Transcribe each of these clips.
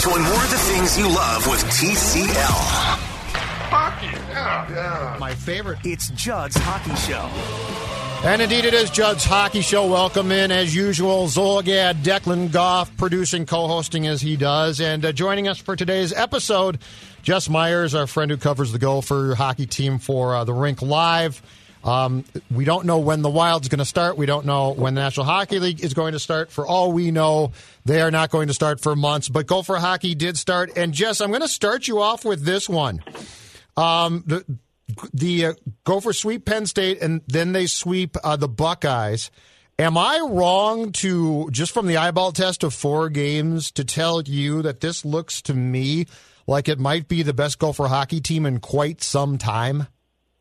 To win more of the things you love with TCL. Hockey, yeah. My favorite. It's Judd's Hockey Show. And indeed it is Judd's Hockey Show. Welcome in, as usual, Zolgad, Declan, Goff, producing, co-hosting as he does. And joining us for today's episode, Jess Myers, our friend who covers the Gopher hockey team for The Rink Live. We don't know when the Wild's going to start. We don't know when the National Hockey League is going to start. For all we know, they are not going to start for months. But Gopher Hockey did start. And, Jess, I'm going to start you off with this one. The Gopher sweep Penn State, and then they sweep the Buckeyes. Am I wrong to, just from the eyeball test of four games, to tell you that this looks to me like it might be the best Gopher hockey team in quite some time?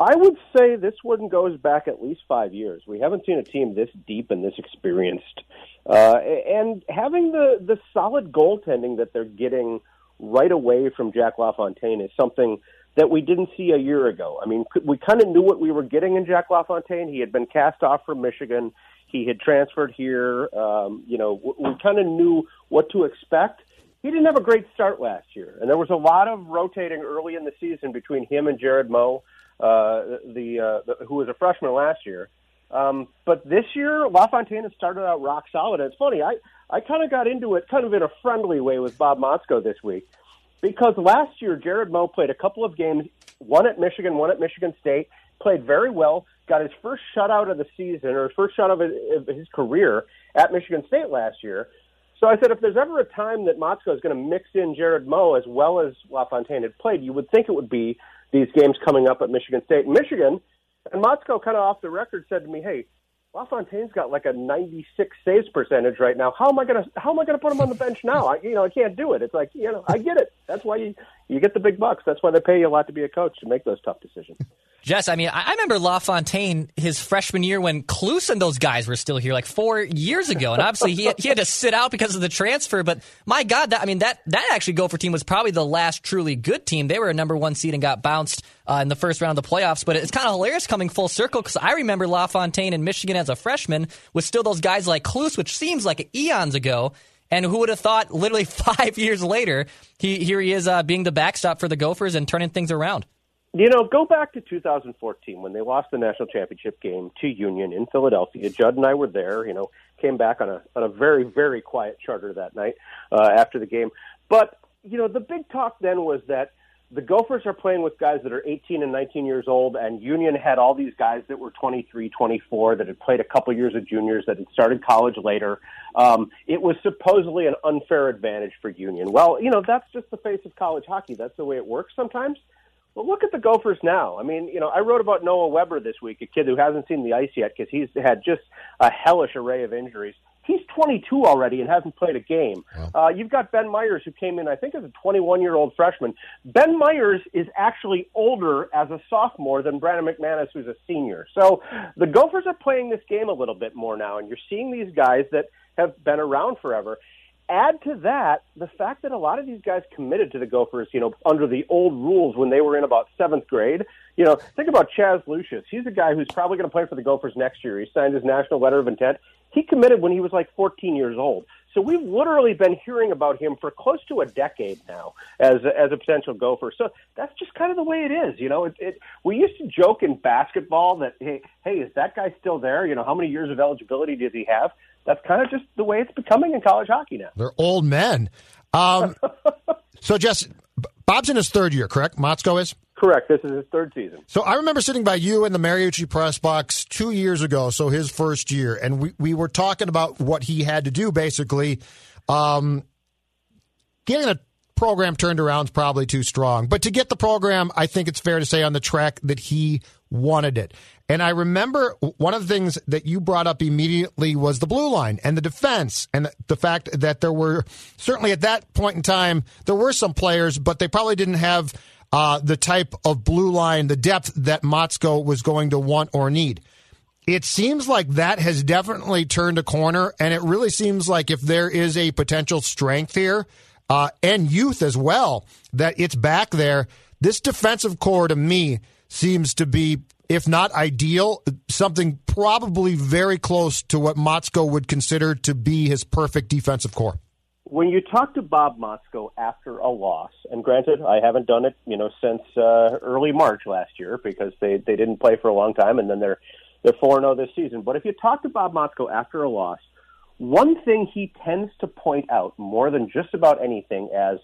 I would say this one goes back at least 5 years. We haven't seen a team this deep and this experienced. And having the solid goaltending that they're getting right away from Jack LaFontaine is something that we didn't see a year ago. I mean, we kind of knew what we were getting in Jack LaFontaine. He had been cast off from Michigan. He had transferred here. We kind of knew what to expect. He didn't have a great start last year, and there was a lot of rotating early in the season between him and Jared Moe, who was a freshman last year. But this year, LaFontaine has started out rock solid. And it's funny, I kind of got into it kind of in a friendly way with Bob Motzko this week, because last year Jared Moe played a couple of games, one at Michigan, one at Michigan State, played very well, got his first shutout of the season, or his first shutout of his career at Michigan State last year. So I said, if there's ever a time that Motzko is going to mix in Jared Moe as well as LaFontaine had played, you would think it would be these games coming up at Michigan State and Michigan. And Motzko kind of off the record said to me, hey, LaFontaine's got like a 96 saves percentage right now. How am I gonna put him on the bench now? I can't do it. It's like, I get it. That's why you get the big bucks. That's why they pay you a lot to be a coach, to make those tough decisions. Jess, I mean, I remember LaFontaine his freshman year when Kloos and those guys were still here, like 4 years ago, and obviously he had to sit out because of the transfer. But my God, that actually Gopher team was probably the last truly good team. They were a number one seed and got bounced in the first round of the playoffs. But it's kind of hilarious coming full circle, because I remember LaFontaine in Michigan as a freshman with still those guys like Kloos, which seems like eons ago. And who would have thought, literally 5 years later, here he is being the backstop for the Gophers and turning things around. Go back to 2014 when they lost the national championship game to Union in Philadelphia. Judd and I were there, came back on a very, very quiet charter that night after the game. But, the big talk then was that the Gophers are playing with guys that are 18 and 19 years old, and Union had all these guys that were 23, 24, that had played a couple years of juniors, that had started college later. It was supposedly an unfair advantage for Union. Well, that's just the face of college hockey. That's the way it works sometimes. Well, look at the Gophers now. I mean, I wrote about Noah Weber this week, a kid who hasn't seen the ice yet because he's had just a hellish array of injuries. He's 22 already and hasn't played a game. Wow. You've got Ben Myers, who came in, I think, as a 21-year-old freshman. Ben Myers is actually older as a sophomore than Brandon McManus, who's a senior. So the Gophers are playing this game a little bit more now, and you're seeing these guys that have been around forever. Add to that the fact that a lot of these guys committed to the Gophers, under the old rules when they were in about seventh grade. Think about Chaz Lucius. He's a guy who's probably going to play for the Gophers next year. He signed his national letter of intent. He committed when he was like 14 years old. So we've literally been hearing about him for close to a decade now as a potential Gopher. So that's just kind of the way it is. We used to joke in basketball that, hey, is that guy still there? How many years of eligibility does he have? That's kind of just the way it's becoming in college hockey now. They're old men. So, Jess, Bob's in his third year, correct? Motzko is? Correct. This is his third season. So I remember sitting by you in the Mariucci press box 2 years ago, so his first year, and we were talking about what he had to do, basically. Getting a program turned around is probably too strong. But to get the program, I think it's fair to say, on the track that he wanted it. And I remember one of the things that you brought up immediately was the blue line and the defense, and the fact that there were, certainly at that point in time, there were some players, but they probably didn't have the type of blue line, the depth that Motzko was going to want or need. It seems like that has definitely turned a corner, and it really seems like if there is a potential strength here, and youth as well, that it's back there. This defensive core, to me, seems to be, if not ideal, something probably very close to what Motzko would consider to be his perfect defensive core. When you talk to Bob Motzko after a loss, and granted, I haven't done it, since early March last year, because they didn't play for a long time, and then they're 4-0 this season. But if you talk to Bob Motzko after a loss, one thing he tends to point out more than just about anything as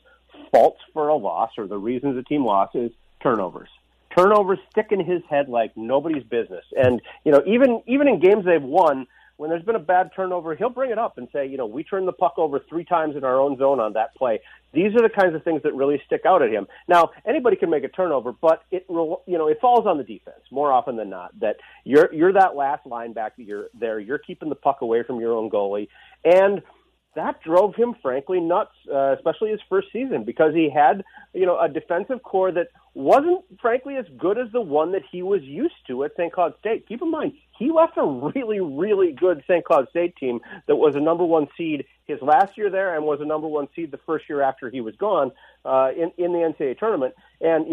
faults for a loss, or the reasons the team lost, is turnovers. Turnovers stick in his head like nobody's business. And, even in games they've won, when there's been a bad turnover, he'll bring it up and say, we turned the puck over 3 times in our own zone on that play. These are the kinds of things that really stick out at him. Now, anybody can make a turnover, but it falls on the defense more often than not, that you're that last linebacker, you're there, you're keeping the puck away from your own goalie. And that drove him, frankly, nuts, especially his first season, because he had, a defensive core that wasn't, frankly, as good as the one that he was used to at St. Cloud State. Keep in mind, he left a really, really good St. Cloud State team that was a number one seed his last year there, and was a number one seed the first year after he was gone in the NCAA tournament. And,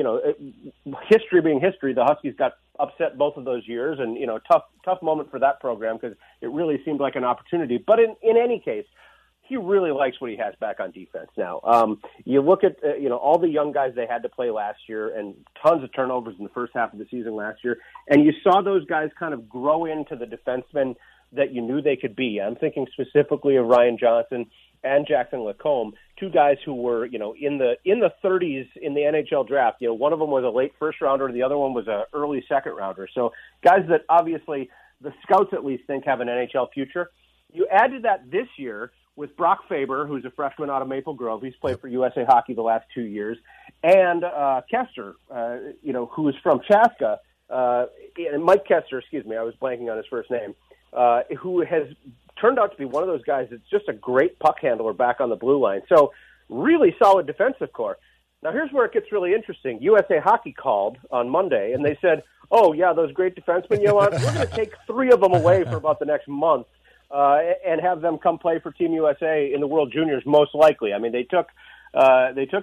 history being history, the Huskies got upset both of those years, and, tough moment for that program, because it really seemed like an opportunity. But in any case, he really likes what he has back on defense now. You look at, all the young guys they had to play last year, and tons of turnovers in the first half of the season last year, and you saw those guys kind of grow into the defensemen that you knew they could be. I'm thinking specifically of Ryan Johnson and Jackson Lacombe, two guys who were, in the 30s in the NHL draft. One of them was a late first rounder, the other one was an early second rounder. So guys that obviously the scouts at least think have an NHL future. You add to that this year with Brock Faber, who's a freshman out of Maple Grove. He's played for USA Hockey the last 2 years. And Kester, who is from Chaska, and Mike Kester, I was blanking on his first name, who has turned out to be one of those guys that's just a great puck handler back on the blue line. So really solid defensive core. Now here's where it gets really interesting. USA Hockey called on Monday, and they said, oh, yeah, those great defensemen you want, we're going to take 3 of them away for about the next month. And have them come play for Team USA in the World Juniors, most likely. I mean, they took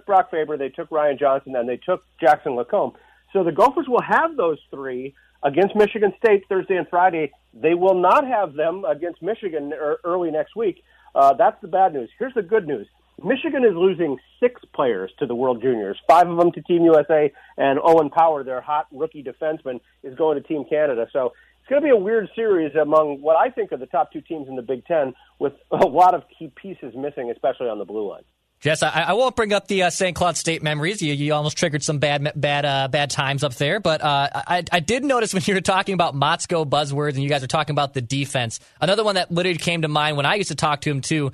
Brock Faber, they took Ryan Johnson, and they took Jackson Lacombe. So the Gophers will have those 3 against Michigan State Thursday and Friday. They will not have them against Michigan early next week. That's the bad news. Here's the good news. Michigan is losing 6 players to the World Juniors, 5 of them to Team USA, and Owen Power, their hot rookie defenseman, is going to Team Canada. So it's going to be a weird series among what I think are the top 2 teams in the Big Ten, with a lot of key pieces missing, especially on the blue line. Jess, I won't bring up the St. Cloud State memories. You almost triggered some bad times up there. But I did notice when you were talking about Motzko buzzwords and you guys were talking about the defense, another one that literally came to mind when I used to talk to him too,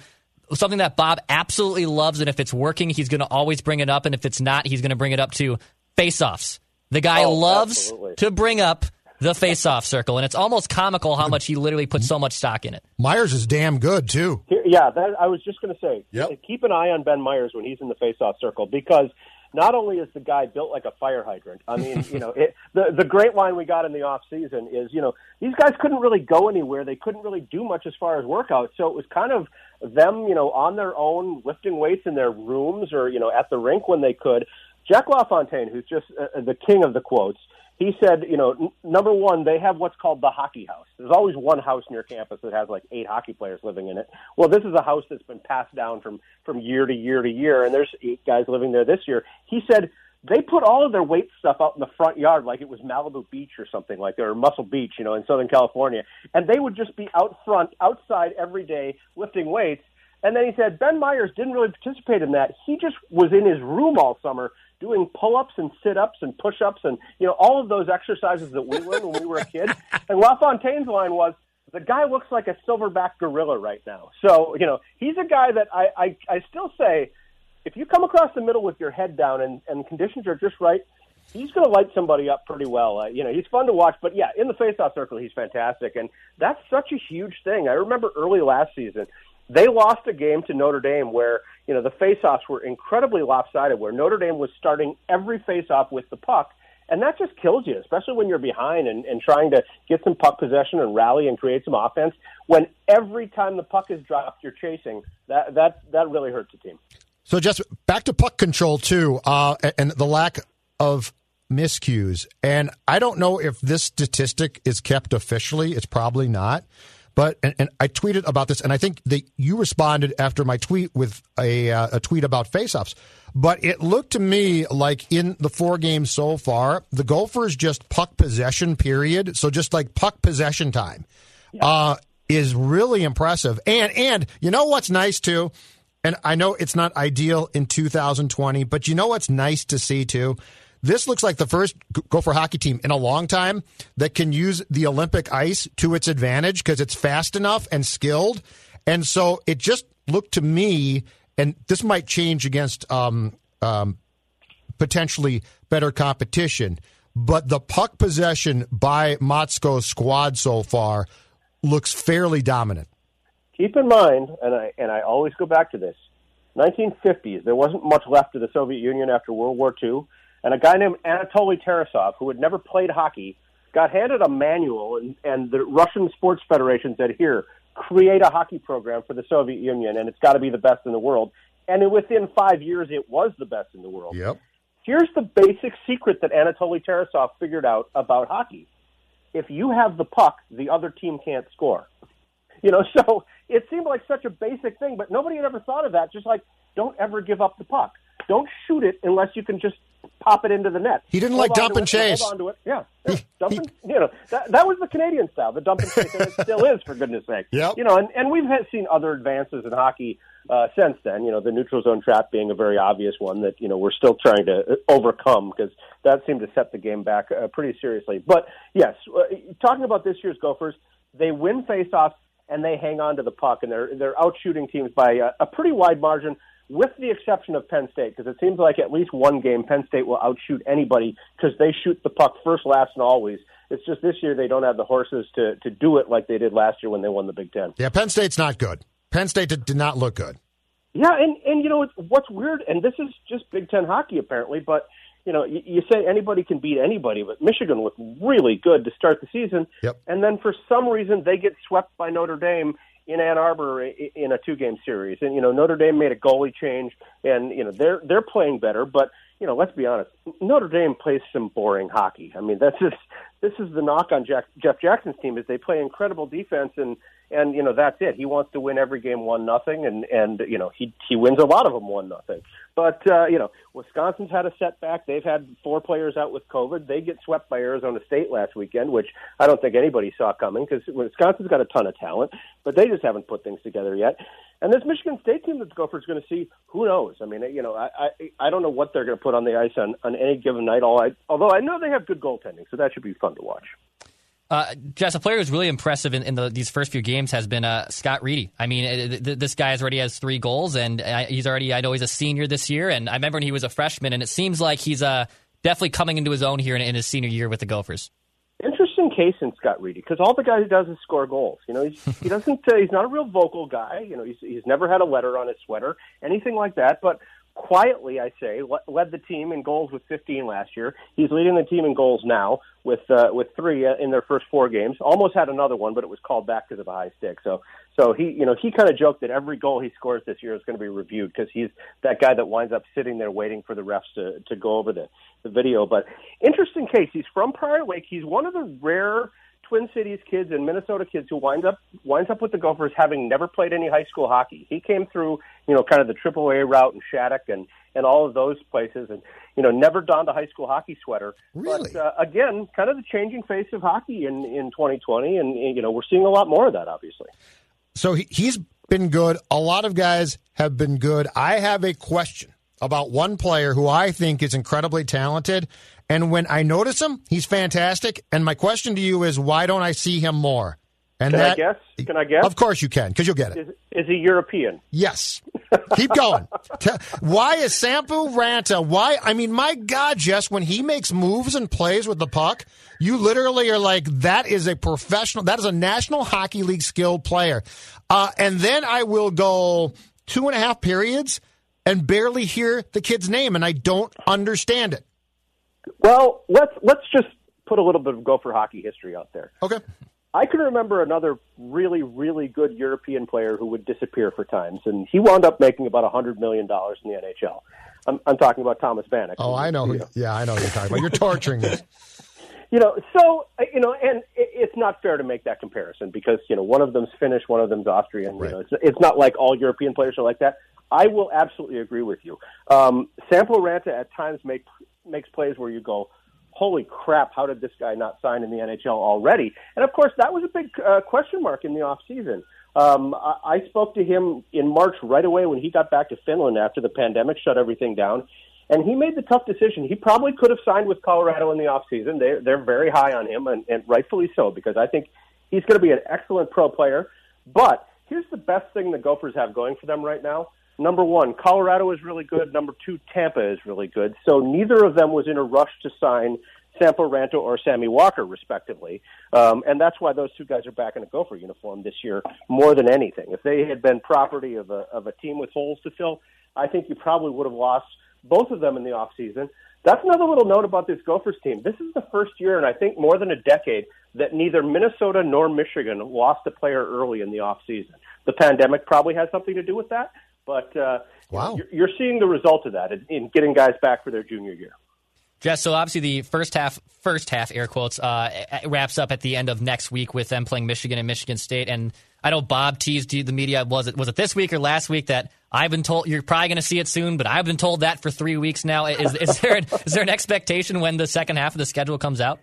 something that Bob absolutely loves, and if it's working, he's going to always bring it up, and if it's not, he's going to bring it up to face-offs. The guy loves to bring up the face-off circle, and it's almost comical how much he literally puts so much stock in it. Myers is damn good, too. Yeah, I was just going to say, Keep an eye on Ben Myers when he's in the face-off circle, because not only is the guy built like a fire hydrant, I mean, the great line we got in the off-season is, these guys couldn't really go anywhere. They couldn't really do much as far as workouts, so it was kind of them, on their own, lifting weights in their rooms or, at the rink when they could. Jack LaFontaine, who's just the king of the quotes, he said, number one, they have what's called the hockey house. There's always one house near campus that has like 8 hockey players living in it. Well, this is a house that's been passed down from year to year to year, and there's 8 guys living there this year. He said they put all of their weight stuff out in the front yard like it was Malibu Beach or something like that, or Muscle Beach, in Southern California. And they would just be out front, outside every day, lifting weights. And then he said Ben Myers didn't really participate in that. He just was in his room all summer doing pull-ups and sit-ups and push-ups and, you know, all of those exercises that we learned when we were a kid. And LaFontaine's line was, the guy looks like a silverback gorilla right now. So, you know, he's a guy that I still say, if you come across the middle with your head down and conditions are just right, he's going to light somebody up pretty well. You know, he's fun to watch. But, yeah, in the faceoff circle, he's fantastic. And that's such a huge thing. I remember early last season, they lost a game to Notre Dame where, you know, the faceoffs were incredibly lopsided, where Notre Dame was starting every faceoff with the puck. And that just kills you, especially when you're behind and trying to get some puck possession and rally and create some offense. When every time the puck is dropped, you're chasing, that really hurts the team. So just back to puck control, too, and the lack of miscues. And I don't know if this statistic is kept officially. It's probably not. But and I tweeted about this, and I think that you responded after my tweet with a tweet about faceoffs. But it looked to me like in the four games so far, the Gophers just puck possession period, so just like puck possession time, is really impressive. And you know what's nice, too? And I know it's not ideal in 2020, but you know what's nice to see, too? This looks like the first Gopher hockey team in a long time that can use the Olympic ice to its advantage because it's fast enough and skilled. And so it just looked to me, and this might change against potentially better competition, but the puck possession by Motzko's squad so far looks fairly dominant. Keep in mind, and I always go back to this, 1950s, there wasn't much left of the Soviet Union after World War II. And a guy named Anatoly Tarasov, who had never played hockey, got handed a manual, and the Russian Sports Federation said, here, create a hockey program for the Soviet Union, and it's got to be the best in the world. And within 5 years, it was the best in the world. Yep. Here's the basic secret that Anatoly Tarasov figured out about hockey. If you have the puck, the other team can't score. You know, so it seemed like such a basic thing, but nobody had ever thought of that. Just like, don't ever give up the puck. Don't shoot it unless you can just pop it into the net. He didn't hold like dump and chase. Hold on to it. Yeah. That was the Canadian style, the dump and chase, and it still is, for goodness sake. Yep. You know, and we've seen other advances in hockey since then, you know, the neutral zone trap being a very obvious one that, you know, we're still trying to overcome because that seemed to set the game back pretty seriously. But, yes, talking about this year's Gophers, they win faceoffs and they hang on to the puck, and they're out-shooting teams by a pretty wide margin, with the exception of Penn State, because it seems like at least one game Penn State will outshoot anybody because they shoot the puck first, last, and always. It's just this year they don't have the horses to do it like they did last year when they won the Big Ten. Yeah, Penn State's not good. Penn State did not look good. Yeah, and you know, what's weird, and this is just Big Ten hockey apparently, but you know, you say anybody can beat anybody, but Michigan looked really good to start the season, and then for some reason they get swept by Notre Dame in Ann Arbor in a two-game series. And, you know, Notre Dame made a goalie change, and, you know, they're playing better. But, you know, let's be honest, Notre Dame plays some boring hockey. I mean, this is the knock on Jeff Jackson's team is they play incredible defense, and you know, that's it. He wants to win every game 1-0, and you know, he wins a lot of them 1-0. But, you know, Wisconsin's had a setback. They've had 4 players out with COVID. They get swept by Arizona State last weekend, which I don't think anybody saw coming because Wisconsin's got a ton of talent, but they just haven't put things together yet. And this Michigan State team that the Gophers going to see, who knows? I mean, you know, I don't know what they're going to put on the ice on any given night. Although I know they have good goaltending, so that should be fun to watch. Jess, a player who's really impressive in these first few games has been Scott Reedy. I mean, this guy already has 3 goals, and I know he's a senior this year, and I remember when he was a freshman, and it seems like he's definitely coming into his own here in his senior year with the Gophers. Interesting case in Scott Reedy, because all the guy who does is score goals. You know, he's not a real vocal guy. You know, he's never had a letter on his sweater, anything like that. But quietly, I say, led the team in goals with 15 last year. He's leading the team in goals now with 3 in their first 4 games. Almost had another one, but it was called back because of a high stick. So he, you know, he kind of joked that every goal he scores this year is going to be reviewed because he's that guy that winds up sitting there waiting for the refs to go over the video. But interesting case. He's from Prior Lake. He's one of the rare Twin Cities kids and Minnesota kids who winds up with the Gophers having never played any high school hockey. He came through, you know, kind of the AAA route in Shattuck and all of those places, and, you know, never donned a high school hockey sweater. Really? But, again, kind of the changing face of hockey in 2020, and, you know, we're seeing a lot more of that, obviously. So he's been good. A lot of guys have been good. I have a question about one player who I think is incredibly talented. And when I notice him, he's fantastic. And my question to you is, why don't I see him more? And Can I guess? Of course you can, because you'll get it. Is he European? Yes. Keep going. Why is Sampo Ranta? Why? I mean, my God, Jess, when he makes moves and plays with the puck, you literally are like, that is a professional, that is a National Hockey League skilled player. And then I will go 2.5 periods and barely hear the kid's name, and I don't understand it. Well, let's just put a little bit of Gopher hockey history out there. Okay. I can remember another really, really good European player who would disappear for times, and he wound up making about $100 million in the NHL. I'm talking about Thomas Vanek. Oh, I know. Yeah, I know what you're talking about. You're torturing me. And it's not fair to make that comparison because, one of them's Finnish, one of them's Austrian. Right. It's not like all European players are like that. I will absolutely agree with you. Sampo Ranta at times makes plays where you go, holy crap, how did this guy not sign in the NHL already? And, of course, that was a big question mark in the offseason. I spoke to him in March right away when he got back to Finland after the pandemic shut everything down, and he made the tough decision. He probably could have signed with Colorado in the offseason. They're very high on him, and rightfully so, because I think he's going to be an excellent pro player. But here's the best thing the Gophers have going for them right now. Number one, Colorado is really good. Number two, Tampa is really good. So neither of them was in a rush to sign Sampo Ranta or Sammy Walker, respectively. And that's why those two guys are back in a Gopher uniform this year more than anything. If they had been property of a team with holes to fill, I think you probably would have lost both of them in the offseason. That's another little note about this Gophers team. This is the first year, and I think more than a decade, that neither Minnesota nor Michigan lost a player early in the offseason. The pandemic probably has something to do with that. But wow. You're seeing the result of that in getting guys back for their junior year. Jess, so obviously the first half air quotes, wraps up at the end of next week with them playing Michigan and Michigan State. And I know Bob teased the media, was it this week or last week, that I've been told you're probably going to see it soon, but I've been told that for 3 weeks now. Is there an expectation when the second half of the schedule comes out?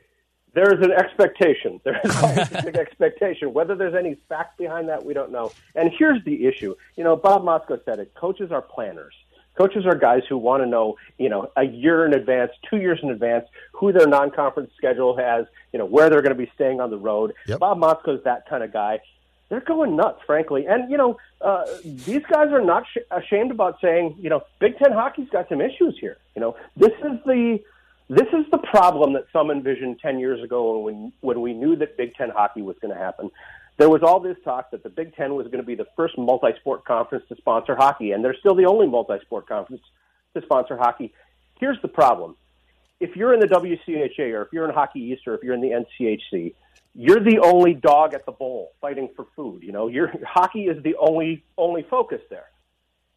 There's an expectation. There is always a big expectation. Whether there's any fact behind that, we don't know. And here's the issue. Bob Motzko said it. Coaches are planners. Coaches are guys who want to know, a year in advance, 2 years in advance, who their non-conference schedule has, where they're going to be staying on the road. Yep. Bob Motzko's that kind of guy. They're going nuts, frankly. And, these guys are not ashamed about saying, Big Ten hockey's got some issues here. This is the problem that some envisioned 10 years ago when we knew that Big Ten hockey was going to happen. There was all this talk that the Big Ten was going to be the first multi-sport conference to sponsor hockey, and they're still the only multi-sport conference to sponsor hockey. Here's the problem. If you're in the WCHA or if you're in Hockey East or if you're in the NCHC, you're the only dog at the bowl fighting for food. Your hockey is the only focus there.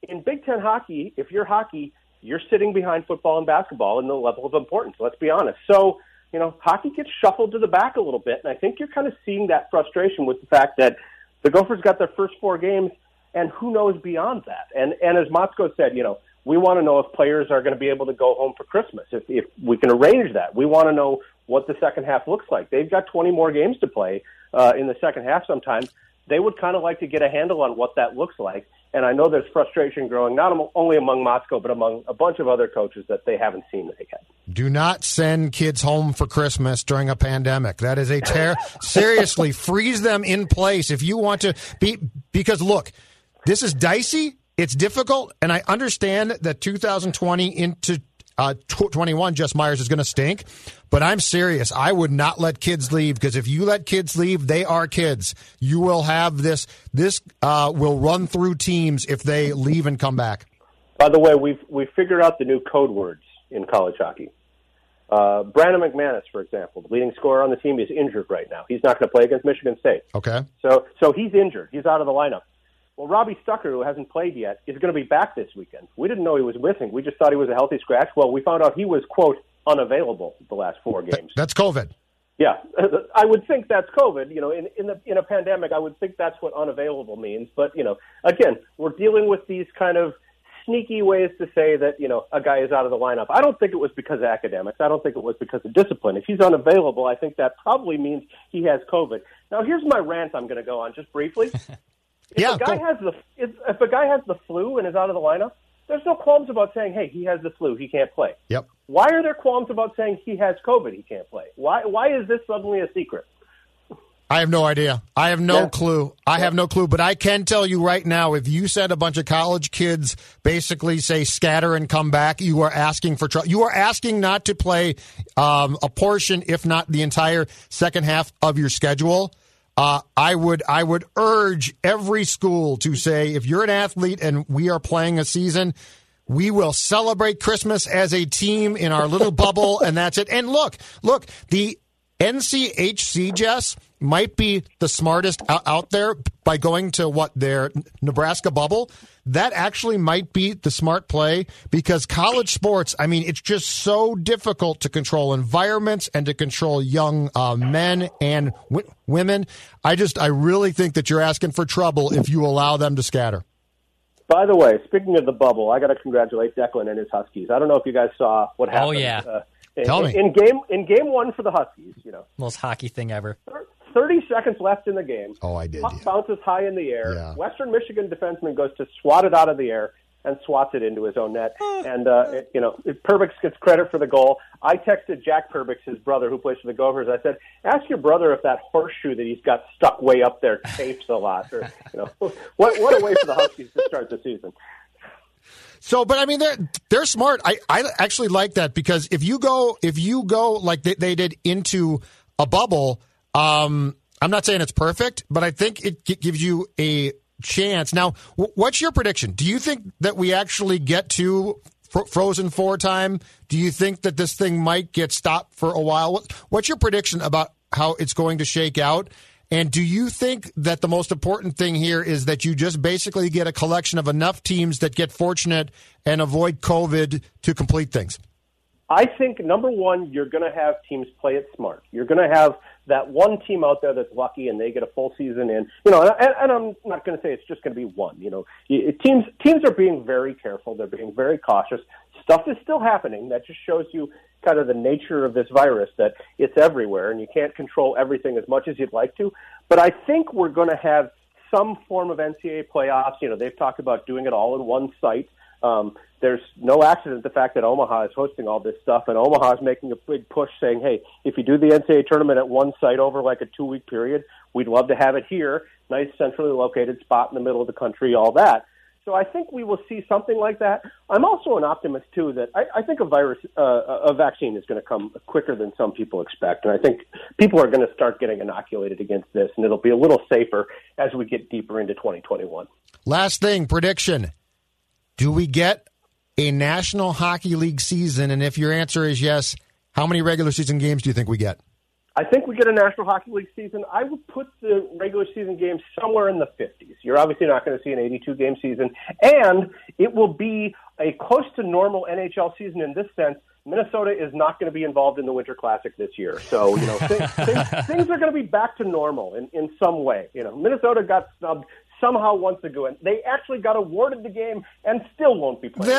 In Big Ten hockey, if you're hockey, you're sitting behind football and basketball in the level of importance, let's be honest. So, hockey gets shuffled to the back a little bit, and I think you're kind of seeing that frustration with the fact that the Gophers got their first 4 games, and who knows beyond that. And as Motzko said, we want to know if players are going to be able to go home for Christmas, if we can arrange that. We want to know what the second half looks like. They've got 20 more games to play in the second half sometimes. They would kind of like to get a handle on what that looks like. And I know there's frustration growing, not only among Motzko, but among a bunch of other coaches that they haven't seen yet. Do not send kids home for Christmas during a pandemic. That is a terror. Seriously, freeze them in place if you want to be. Because, look, this is dicey. It's difficult. And I understand that 2020 into 21, Jess Myers, is going to stink. But I'm serious. I would not let kids leave, because if you let kids leave, they are kids. You will have this. This will run through teams if they leave and come back. By the way, we've figured out the new code words in college hockey. Brandon McManus, for example, the leading scorer on the team, is injured right now. He's not going to play against Michigan State. Okay. So he's injured. He's out of the lineup. Well, Robbie Stucker, who hasn't played yet, is going to be back this weekend. We didn't know he was missing. We just thought he was a healthy scratch. Well, we found out he was, quote, unavailable the last 4 games. That's COVID. Yeah. I would think that's COVID. In a pandemic, I would think that's what unavailable means. But, again, we're dealing with these kind of sneaky ways to say that, a guy is out of the lineup. I don't think it was because of academics. I don't think it was because of discipline. If he's unavailable, I think that probably means he has COVID. Now, here's my rant I'm going to go on just briefly. If a guy has the flu and is out of the lineup, there's no qualms about saying, hey, he has the flu, he can't play. Yep. Why are there qualms about saying he has COVID, he can't play? Why is this suddenly a secret? I have no idea. I have no clue. I have no clue. But I can tell you right now, if you said a bunch of college kids basically say scatter and come back, you are asking for trouble. You are asking not to play a portion, if not the entire second half of your schedule. I would urge every school to say, if you're an athlete and we are playing a season, we will celebrate Christmas as a team in our little bubble, and that's it. And look, the NCHC, Jess, might be the smartest out there by going to their Nebraska bubble. That actually might be the smart play, because college sports, I mean, it's just so difficult to control environments and to control young men and women. I really think that you're asking for trouble if you allow them to scatter. By the way, speaking of the bubble, I got to congratulate Declan and his Huskies. I don't know if you guys saw what happened. Oh, yeah. In game one for the Huskies, most hockey thing ever. 30 seconds left in the game. Oh, I did. Puck bounces high in the air. Yeah. Western Michigan defenseman goes to swat it out of the air and swats it into his own net. And Perbix gets credit for the goal. I texted Jack Perbix, his brother, who plays for the Gophers. I said, "Ask your brother if that horseshoe that he's got stuck way up there tapes a lot." Or, what a way for the Huskies to start the season. So, but I mean, they're smart. I actually like that, because if you go like they did into a bubble, I'm not saying it's perfect, but I think it gives you a chance. Now, what's your prediction? Do you think that we actually get to Frozen Four time? Do you think that this thing might get stopped for a while? What's your prediction about how it's going to shake out? And do you think that the most important thing here is that you just basically get a collection of enough teams that get fortunate and avoid COVID to complete things? I think, number one, you're going to have teams play it smart. You're going to have that one team out there that's lucky and they get a full season in. And I'm not going to say it's just going to be one. Teams are being very careful. They're being very cautious. Stuff is still happening. That just shows you kind of the nature of this virus, that it's everywhere and you can't control everything as much as you'd like to. But I think we're going to have some form of NCAA playoffs. They've talked about doing it all in one site. There's no accident the fact that Omaha is hosting all this stuff, and Omaha is making a big push saying, hey, if you do the NCAA tournament at one site over like a 2-week period, we'd love to have it here. Nice centrally located spot in the middle of the country, all that. So I think we will see something like that. I'm also an optimist, too, that I think a vaccine is going to come quicker than some people expect. And I think people are going to start getting inoculated against this, and it'll be a little safer as we get deeper into 2021. Last thing, prediction. Do we get a National Hockey League season? And if your answer is yes, how many regular season games do you think we get? I think we get a National Hockey League season. I would put the regular season games somewhere in the 50s. You're obviously not going to see an 82-game season. And it will be a close to normal NHL season in this sense. Minnesota is not going to be involved in the Winter Classic this year. So, things are going to be back to normal in some way. Minnesota got snubbed somehow once ago, and they actually got awarded the game and still won't be playing.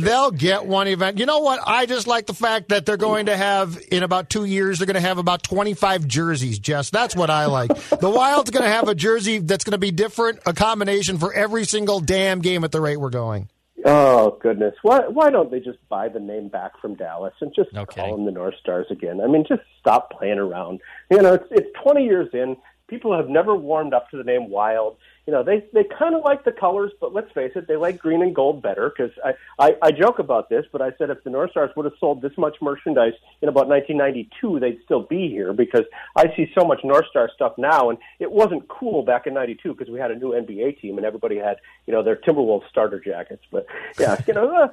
They'll get one event. You know what? I just like the fact that they're going to have, in about 2 years, they're going to have about 25 jerseys, Jess. That's what I like. The Wild's going to have a jersey that's going to be different, a combination for every single damn game at the rate we're going. Oh, goodness. Why don't they just buy the name back from Dallas and just call them the North Stars again? I mean, just stop playing around. It's 20 years in. People have never warmed up to the name Wild. They kind of like the colors, but let's face it, they like green and gold better, because I joke about this, but I said if the North Stars would have sold this much merchandise in about 1992, they'd still be here, because I see so much North Star stuff now, and it wasn't cool back in 92 because we had a new NBA team and everybody had, their Timberwolves starter jackets. But, yeah,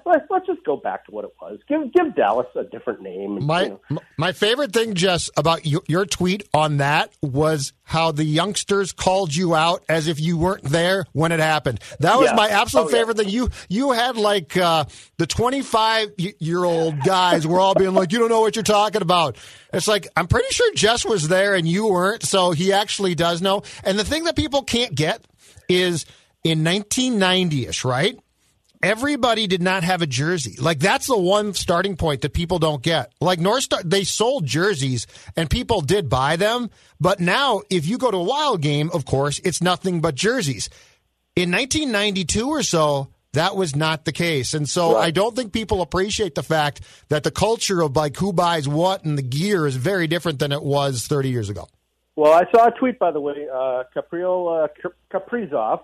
let's just go back to what it was. Give Dallas a different name. And, my favorite thing, Jess, about your tweet on that was how the youngsters called you out as if you weren't there when it happened. That was my absolute favorite thing. You had like the 25-year-old guys were all being like, you don't know what you're talking about. It's like, I'm pretty sure Jess was there and you weren't, so he actually does know. And the thing that people can't get is in 1990-ish, right, everybody did not have a jersey. Like, that's the one starting point that people don't get. Like, North Star, they sold jerseys, and people did buy them. But now, if you go to a Wild game, of course, it's nothing but jerseys. In 1992 or so, that was not the case. And so right. I don't think people appreciate the fact that the culture of like who buys what and the gear is very different than it was 30 years ago. Well, I saw a tweet, by the way, Kaprizov,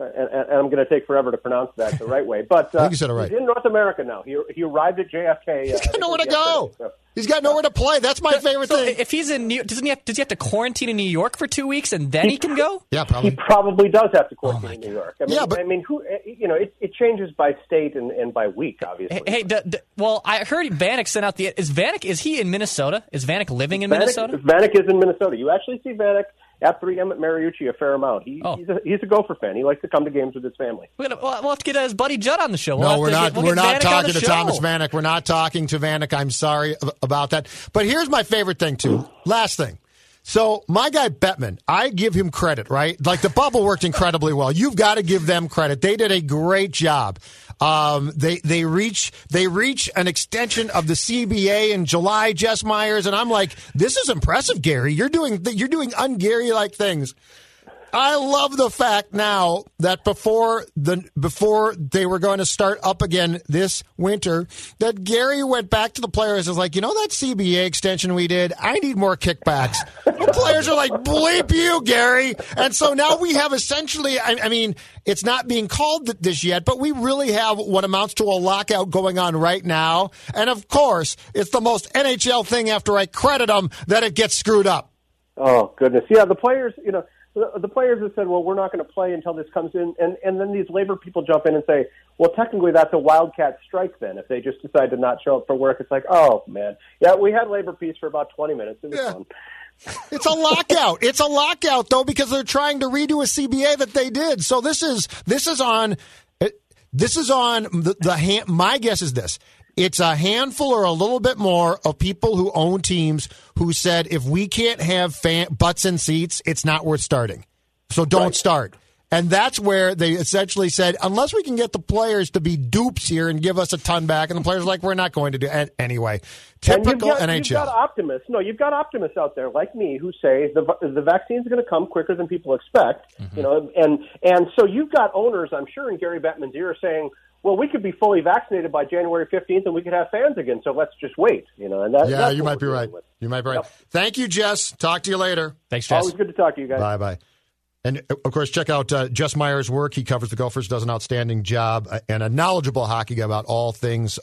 and I'm going to take forever to pronounce that the right way, but I think you said it right. He's in North America now. He arrived at JFK. He's got nowhere to go. So. He's got nowhere to play. That's my favorite thing. If he's in New York, does he have to quarantine in New York for 2 weeks and then he can go? Yeah, probably. He probably does have to quarantine in New York. I mean, yeah, but I mean, who? You know, it changes by state and by week, obviously. Hey, well, I heard Vanek sent out the. Is he in Minnesota? Is Vanek living in Minnesota? Vanek is in Minnesota. You actually see Vanek at 3M at Mariucci a fair amount. He's a Gopher fan. He likes to come to games with his family. We'll have to get his buddy Judd on the show. We're not talking to Thomas Vanek. We're not talking to Vanek. I'm sorry about that. But here's my favorite thing, too. Last thing. So my guy Bettman, I give him credit, right? Like the bubble worked incredibly well. You've got to give them credit. They did a great job. They reach an extension of the CBA in July, Jess Myers, and I'm like, this is impressive, Gary. You're doing un-Gary-like things. I love the fact now that before they were going to start up again this winter, that Gary went back to the players and was like, you know that CBA extension we did? I need more kickbacks. The players are like, bleep you, Gary. And so now we have essentially, I mean, it's not being called this yet, but we really have what amounts to a lockout going on right now. And, of course, it's the most NHL thing after I credit them that it gets screwed up. Oh, goodness. Yeah, the players, you know. The players have said, well, we're not going to play until this comes in. And then these labor people jump in and say, well, technically that's a wildcat strike then. If they just decide to not show up for work, it's like, oh, man. Yeah, we had labor peace for about 20 minutes. It was fun. It's a lockout. It's a lockout, though, because they're trying to redo a CBA that they did. So this is on the hand. My guess is this. It's a handful or a little bit more of people who own teams who said, if we can't have butts in seats, it's not worth starting. So don't start. And that's where they essentially said, unless we can get the players to be dupes here and give us a ton back, and the players are like, we're not going to do it anyway. Typical NHL. You've got optimists out there like me who say the vaccine's going to come quicker than people expect. Mm-hmm. You know, and so you've got owners, I'm sure, in Gary Bettman's ear saying, well, we could be fully vaccinated by January 15th, and we could have fans again, so let's just wait. You know, and that's you might be right. You might be right. Yep. Thank you, Jess. Talk to you later. Thanks, Jess. Always good to talk to you guys. Bye-bye. And, of course, check out Jess Myers' work. He covers the Gophers, does an outstanding job, and a knowledgeable hockey guy about all things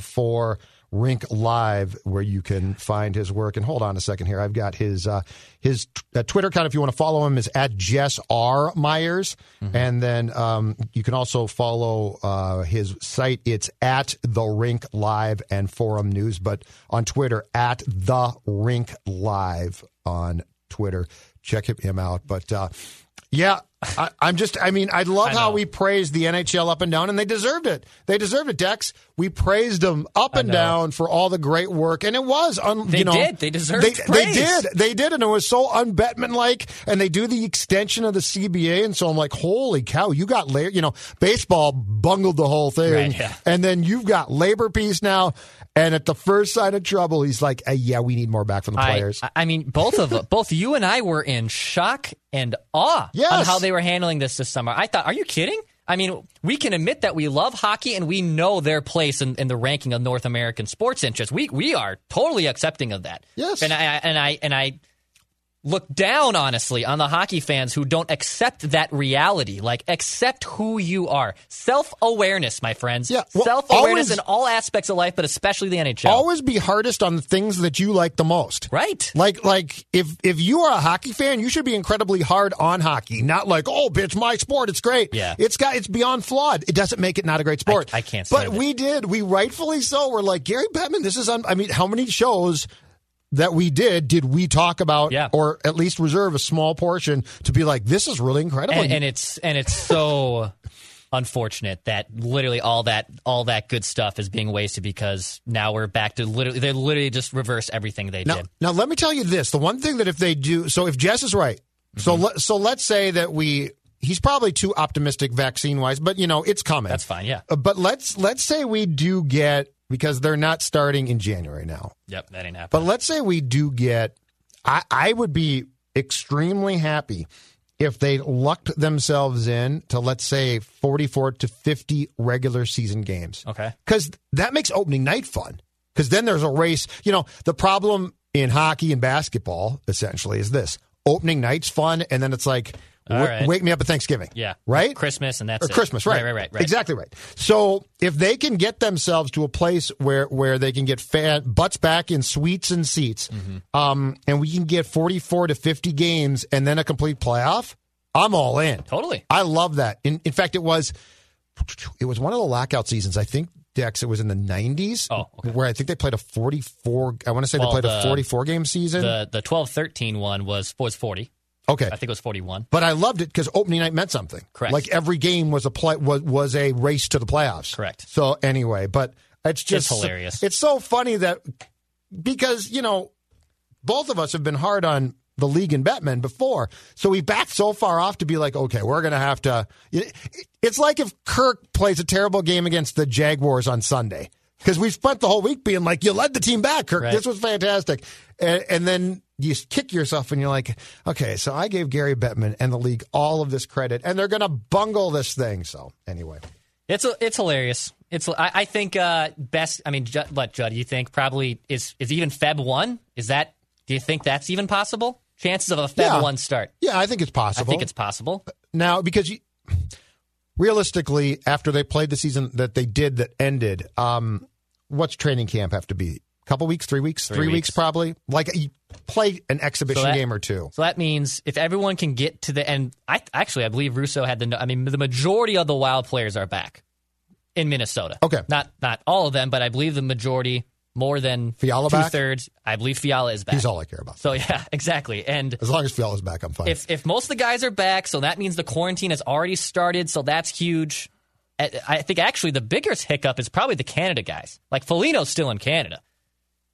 for Rink Live, where you can find his work. And hold on a second here. I've got his Twitter account, if you want to follow him, is at Jess R. Myers. Mm-hmm. And then you can also follow his site. It's at The Rink Live and Forum News, but on Twitter, at The Rink Live on Twitter. Check him out. But, I love how we praised the NHL up and down, and they deserved it. They deserved it, Dex. We praised them up and down for all the great work, and it was. They deserved praise. They did, and it was so un-Bettman-like, and they do the extension of the CBA, and so I'm like, holy cow, you got labor. You know, baseball bungled the whole thing, right, yeah. And then you've got labor peace now, and at the first sign of trouble, he's like, hey, yeah, we need more back from the players. I mean, both you and I were in shock and awe on how they were handling this summer. I thought, are you kidding? I mean, we can admit that we love hockey and we know their place in the ranking of North American sports interests. We are totally accepting of that. Yes, and I look down honestly on the hockey fans who don't accept that reality. Like, accept who you are. Self-awareness, my friends. Yeah, well, self-awareness in all aspects of life, but especially the NHL. Always be hardest on the things that you like the most. Right. Like if you are a hockey fan, you should be incredibly hard on hockey. Not like, oh, bitch, my sport. It's great. Yeah. It's beyond flawed. It doesn't make it not a great sport. I can't stand it. But we did. We rightfully so. We're like, Gary Bettman, this is how many shows that we did we talk about or at least reserve a small portion to be like, this is really incredible. And it's so unfortunate that literally all that good stuff is being wasted because now we're back to they just reverse everything they did. Now let me tell you this. The one thing that if they do, so if Jess is right, mm-hmm. so let's say that he's probably too optimistic vaccine-wise, but you know, it's coming. That's fine, yeah. But let's say we do get, because they're not starting in January now. Yep, that ain't happening. But let's say we do get, I would be extremely happy if they lucked themselves in to, let's say, 44 to 50 regular season games. Okay. Because that makes opening night fun. Because then there's a race. You know, the problem in hockey and basketball, essentially, is this. Opening night's fun, and then it's like, wake me up at Thanksgiving. Yeah. Right? Christmas, and that's it. Or Christmas, right. Right. Exactly right. So if they can get themselves to a place where they can get butts back in suites and seats, and we can get 44 to 50 games and then a complete playoff, I'm all in. Totally. I love that. In fact, it was one of the lockout seasons, I think. Dex, it was in the 90s, where I think they played a 44. I want to say a 44-game season. The 12-13 one was 40. Okay, I think it was 41. But I loved it because opening night meant something. Correct. Like every game was a race to the playoffs. Correct. So anyway, but it's just hilarious. It's so funny that because both of us have been hard on the league and Bettman before, so we backed so far off to be like, okay, we're going to have to. It's like if Kirk plays a terrible game against the Jaguars on Sunday, because we spent the whole week being like, you led the team back, Kirk. Right. This was fantastic. And then you kick yourself and you're like, okay, so I gave Gary Bettman and the league all of this credit, and they're going to bungle this thing. So anyway. It's hilarious. I think best, I mean, Judd, you think probably is even Feb 1? Is that, do you think that's even possible? Chances of a Feb 1 start. Yeah, I think it's possible. Now, because realistically, after they played the season that they did that ended, what's training camp have to be? A couple weeks? 3 weeks? Three weeks probably. Like, you play an exhibition game or two. So that means if everyone can get to the end, I believe Russo had the majority of the Wild players are back in Minnesota. Okay. Not all of them, but I believe the majority, more than Fiala two-thirds. I believe Fiala is back. He's all I care about. So, yeah, exactly. And as long as Fiala's back, I'm fine. If most of the guys are back, so that means the quarantine has already started, so that's huge. I think actually the biggest hiccup is probably the Canada guys. Like, Foligno's still in Canada.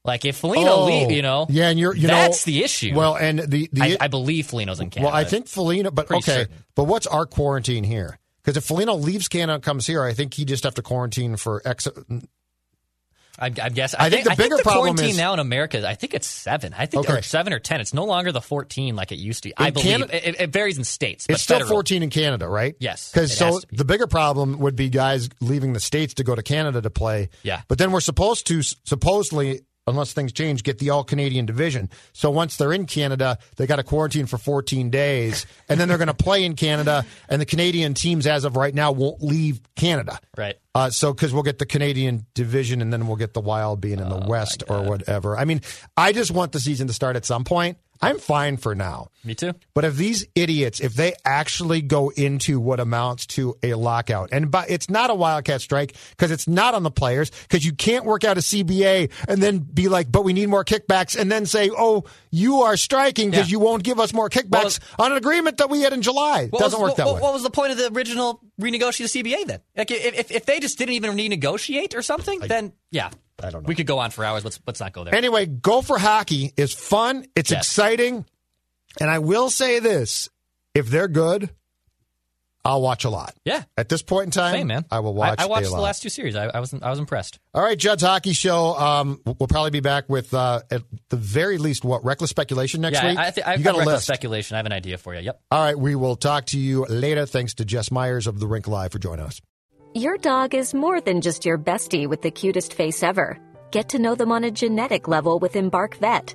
Like, if Foligno leaves, yeah, and that's the issue. Well, and I believe Foligno's in Canada. Well, I think Foligno, but certain. But what's our quarantine here? Because if Foligno leaves Canada and comes here, I think he just have to quarantine for I guess. I think the problem quarantine is now in America. I think it's 7. I think or 7 or 10. It's no longer the 14 like it used to be. I believe it varies in states. But it's still federal. 14 in Canada, right? Yes. Because the bigger problem would be guys leaving the states to go to Canada to play. Yeah. But then we're supposed to supposedly, unless things change, get the all-Canadian division. So once they're in Canada, they got to quarantine for 14 days, and then they're going to play in Canada, and the Canadian teams as of right now won't leave Canada. Right. Because we'll get the Canadian division, and then we'll get the Wild being in the West or whatever. I mean, I just want the season to start at some point. I'm fine for now. Me too. But if these idiots, if they actually go into what amounts to a lockout, it's not a wildcat strike because it's not on the players, because you can't work out a CBA and then be like, but we need more kickbacks, and then say, oh, you are striking because you won't give us more kickbacks on an agreement that we had in July. Doesn't work that way. What was the point of the original renegotiated CBA then? Like, if they just didn't even renegotiate or something, then yeah. I don't know. We could go on for hours. Let's not go there. Anyway, Gopher Hockey is fun. It's exciting. And I will say this. If they're good, I'll watch a lot. Yeah. At this point in time, I will watch a lot. I watched the last two series. I was impressed. All right, Judd's Hockey Show. We'll probably be back with, at the very least, reckless speculation next week? I've got reckless speculation. I have an idea for you. Yep. All right, we will talk to you later. Thanks to Jess Myers of The Rink Live for joining us. Your dog is more than just your bestie with the cutest face ever. Get to know them on a genetic level with Embark Vet.